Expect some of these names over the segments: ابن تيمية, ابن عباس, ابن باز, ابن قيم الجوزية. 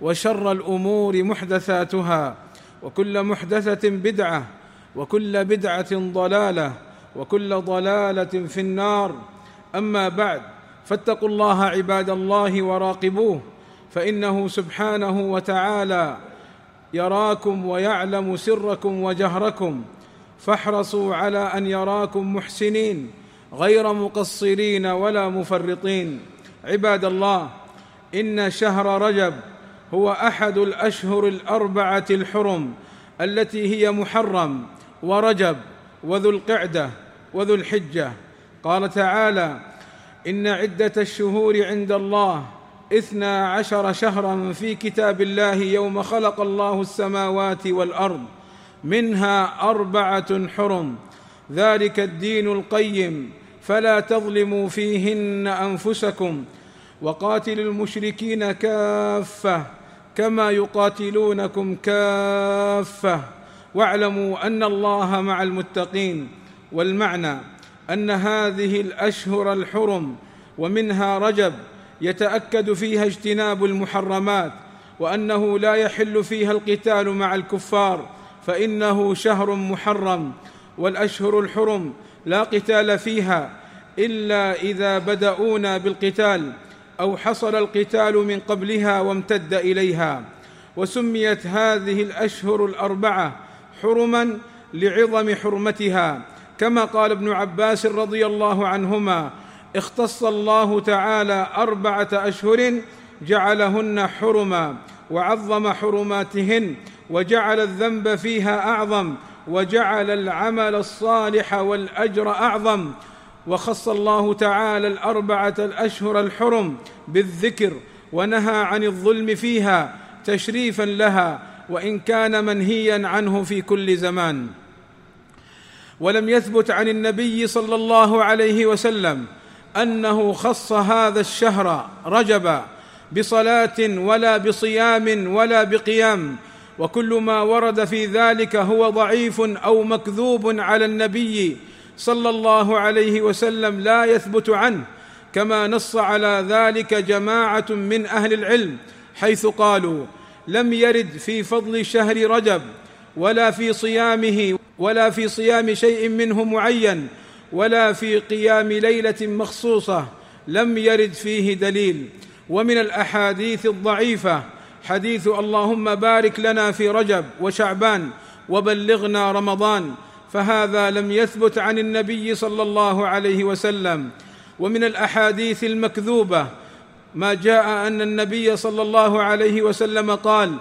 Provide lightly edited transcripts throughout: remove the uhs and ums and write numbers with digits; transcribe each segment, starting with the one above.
وشر الأمور محدثاتها، وكل محدثة بدعة، وكل بدعة ضلالة، وكل ضلالة في النار. أما بعد، فاتقوا الله عباد الله وراقبوه، فإنه سبحانه وتعالى يراكم ويعلم سركم وجهركم، فاحرصوا على أن يراكم محسنين غير مقصرين ولا مفرطين. عباد الله، إن شهر رجب هو أحد الأشهر الأربعة الحرم، التي هي محرم ورجب وذو القعدة وذو الحجة. قال تعالى: إن عدة الشهور عند الله 12 شهرا في كتاب الله يوم خلق الله السماوات والأرض، منها 4 حرم، ذلك الدين القيم، فلا تظلموا فيهن أنفسكم، وقاتلوا المشركين كافة كما يقاتلونكم كافة، واعلموا أن الله مع المتقين. والمعنى أن هذه الأشهر الحرم ومنها رجب يتأكد فيها اجتناب المحرمات، وأنه لا يحل فيها القتال مع الكفار، فإنه شهر محرم، والأشهر الحرم لا قتال فيها إلا إذا بدأونا بالقتال أو حصل القتال من قبلها وامتد إليها. وسميت هذه الأشهر الأربعة حرمًا لعظم حرمتها، كما قال ابن عباس رضي الله عنهما: اختص الله تعالى 4 أشهر جعلهن حرمًا، وعظم حرماتهن، وجعل الذنب فيها أعظم، وجعل العمل الصالح والأجر أعظم. وخص الله تعالى 4 الأشهر الحرم بالذكر، ونهى عن الظلم فيها تشريفًا لها، وإن كان منهيًا عنه في كل زمان. ولم يثبت عن النبي صلى الله عليه وسلم أنه خص هذا الشهر رجب بصلاة ولا بصيام ولا بقيام، وكل ما ورد في ذلك هو ضعيف أو مكذوب على النبي صلى الله عليه وسلم، لا يثبت عنه، كما نص على ذلك جماعة من أهل العلم، حيث قالوا: لم يرد في فضل شهر رجب ولا في صيامه ولا في صيام شيء منه معين ولا في قيام ليلة مخصوصة، لم يرد فيه دليل. ومن الأحاديث الضعيفة حديث: اللهم بارك لنا في رجب وشعبان وبلغنا رمضان، فهذا لم يثبت عن النبي صلى الله عليه وسلم. ومن الأحاديث المكذوبة ما جاء أن النبي صلى الله عليه وسلم قال: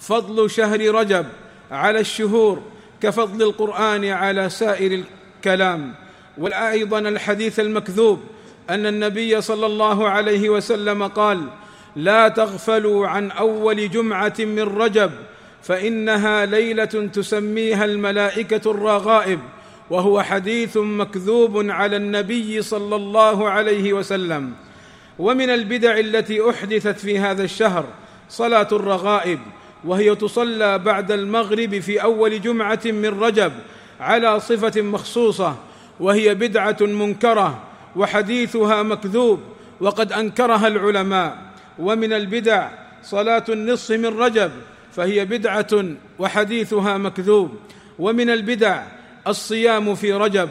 فضل شهر رجب على الشهور كفضل القرآن على سائر الكلام. وأيضا الحديث المكذوب أن النبي صلى الله عليه وسلم قال: لا تغفلوا عن أول جمعة من رجب، فإنها ليلة تسميها الملائكة الرغائب، وهو حديث مكذوب على النبي صلى الله عليه وسلم. ومن البدع التي أحدثت في هذا الشهر صلاة الرغائب، وهي تصلى بعد المغرب في أول جمعة من رجب على صفة مخصوصة، وهي بدعة منكرة، وحديثها مكذوب، وقد أنكرها العلماء. ومن البدع صلاة النصف من رجب، فهي بدعة وحديثها مكذوب. ومن البدع الصيام في رجب.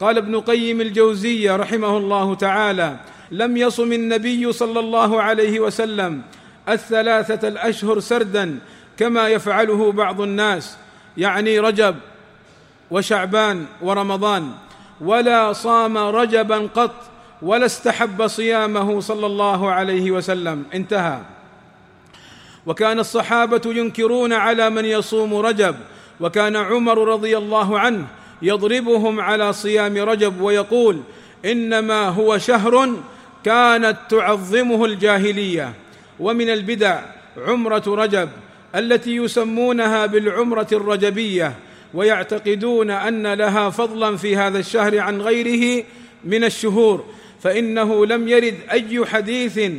قال ابن قيم الجوزية رحمه الله تعالى: لم يصم النبي صلى الله عليه وسلم 3 الأشهر سردا كما يفعله بعض الناس، يعني رجب وشعبان ورمضان، ولا صام رجبا قط، ولا استحب صيامه صلى الله عليه وسلم. انتهى. وكان الصحابة ينكرون على من يصوم رجب، وكان عمر رضي الله عنه يضربهم على صيام رجب ويقول: إنما هو شهر كانت تعظمه الجاهلية. ومن البدع عمرة رجب، التي يسمونها بالعمرة الرجبية، ويعتقدون أن لها فضلا في هذا الشهر عن غيره من الشهور، فإنه لم يرد أي حديث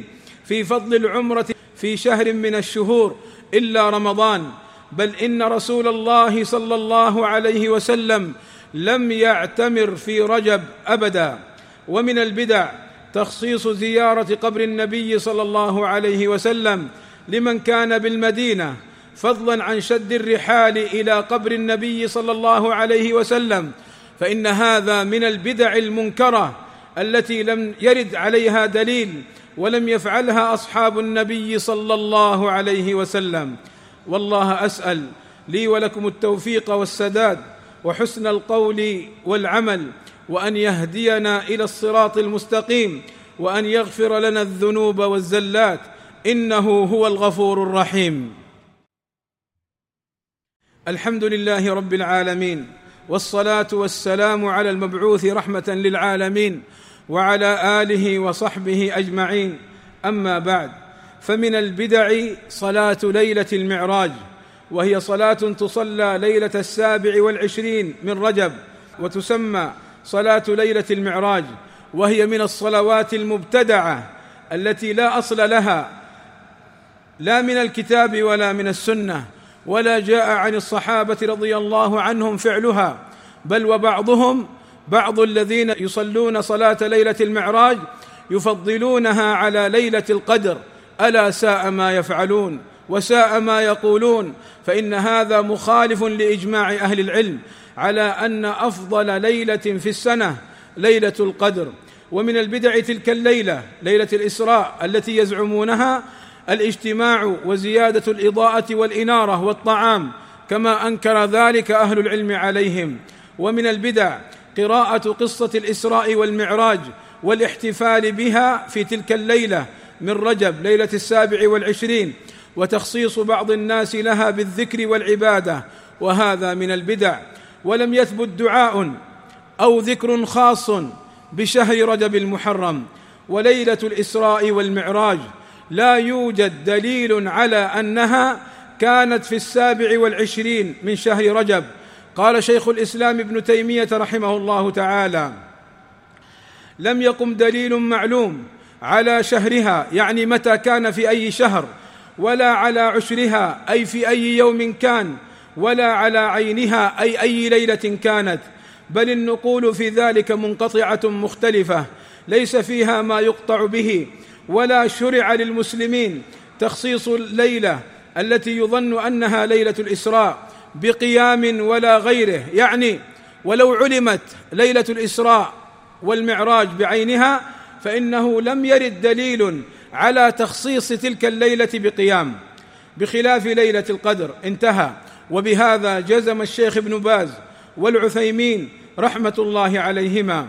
في فضل العمرة في شهر من الشهور إلا رمضان، بل إن رسول الله صلى الله عليه وسلم لم يعتمر في رجب أبدا. ومن البدع تخصيص زيارة قبر النبي صلى الله عليه وسلم لمن كان بالمدينة، فضلا عن شد الرحال إلى قبر النبي صلى الله عليه وسلم، فإن هذا من البدع المنكرة التي لم يرد عليها دليل، ولم يفعلها أصحاب النبي صلى الله عليه وسلم. والله أسأل لي ولكم التوفيق والسداد وحسن القول والعمل، وأن يهدينا إلى الصراط المستقيم، وأن يغفر لنا الذنوب والزلات، إنه هو الغفور الرحيم. الحمد لله رب العالمين، والصلاة والسلام على المبعوث رحمة للعالمين، وعلى آله وصحبه أجمعين. أما بعد، فمن البدع صلاة ليلة المعراج، وهي صلاة تصلى ليلة 27 من رجب، وتسمى صلاة ليلة المعراج، وهي من الصلوات المبتدعة التي لا أصل لها لا من الكتاب ولا من السنة، ولا جاء عن الصحابة رضي الله عنهم فعلها، بل وبعضهم بعض الذين يصلون صلاة ليلة المعراج يفضلونها على ليلة القدر. ألا ساء ما يفعلون وساء ما يقولون، فإن هذا مخالف لإجماع أهل العلم على أن أفضل ليلة في السنة ليلة القدر. ومن البدع تلك الليلة، ليلة الإسراء، التي يزعمونها الاجتماع وزيادة الإضاءة والإنارة والطعام، كما أنكر ذلك أهل العلم عليهم. ومن البدع قراءة قصة الإسراء والمعراج والاحتفال بها في تلك الليلة من رجب، ليلة 27، وتخصيص بعض الناس لها بالذكر والعبادة، وهذا من البدع. ولم يثبت دعاء أو ذكر خاص بشهر رجب المحرم وليلة الإسراء والمعراج، لا يوجد دليل على أنها كانت في 27 من شهر رجب. قال شيخ الإسلام ابن تيمية رحمه الله تعالى: لم يقم دليل معلوم على شهرها، يعني متى كان في أي شهر، ولا على عشرها، أي في أي يوم كان، ولا على عينها، أي أي ليلة كانت، بل النقول في ذلك منقطعة مختلفة ليس فيها ما يقطع به. ولا شرع للمسلمين تخصيص الليلة التي يظن أنها ليلة الإسراء بقيام ولا غيره، يعني ولو علمت ليلة الإسراء والمعراج بعينها فإنه لم يرد دليل على تخصيص تلك الليلة بقيام، بخلاف ليلة القدر. انتهى. وبهذا جزم الشيخ ابن باز والعثيمين رحمة الله عليهما.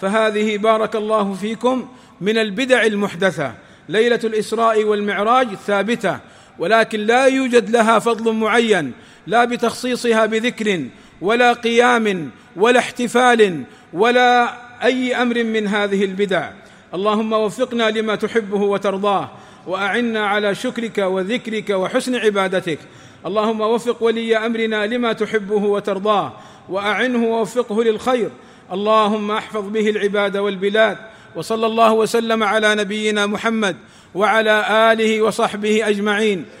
فهذه بارك الله فيكم من البدع المحدثة. ليلة الإسراء والمعراج ثابتة، ولكن لا يوجد لها فضل معين، لا بتخصيصها بذكر ولا قيام ولا احتفال ولا أي أمر من هذه البدع. اللهم وفقنا لما تحبه وترضاه، وأعنا على شكرك وذكرك وحسن عبادتك. اللهم وفق ولي أمرنا لما تحبه وترضاه، وأعنه ووفقه للخير. اللهم احفظ به العباد والبلاد. وصلى الله وسلم على نبينا محمد وعلى آله وصحبه أجمعين،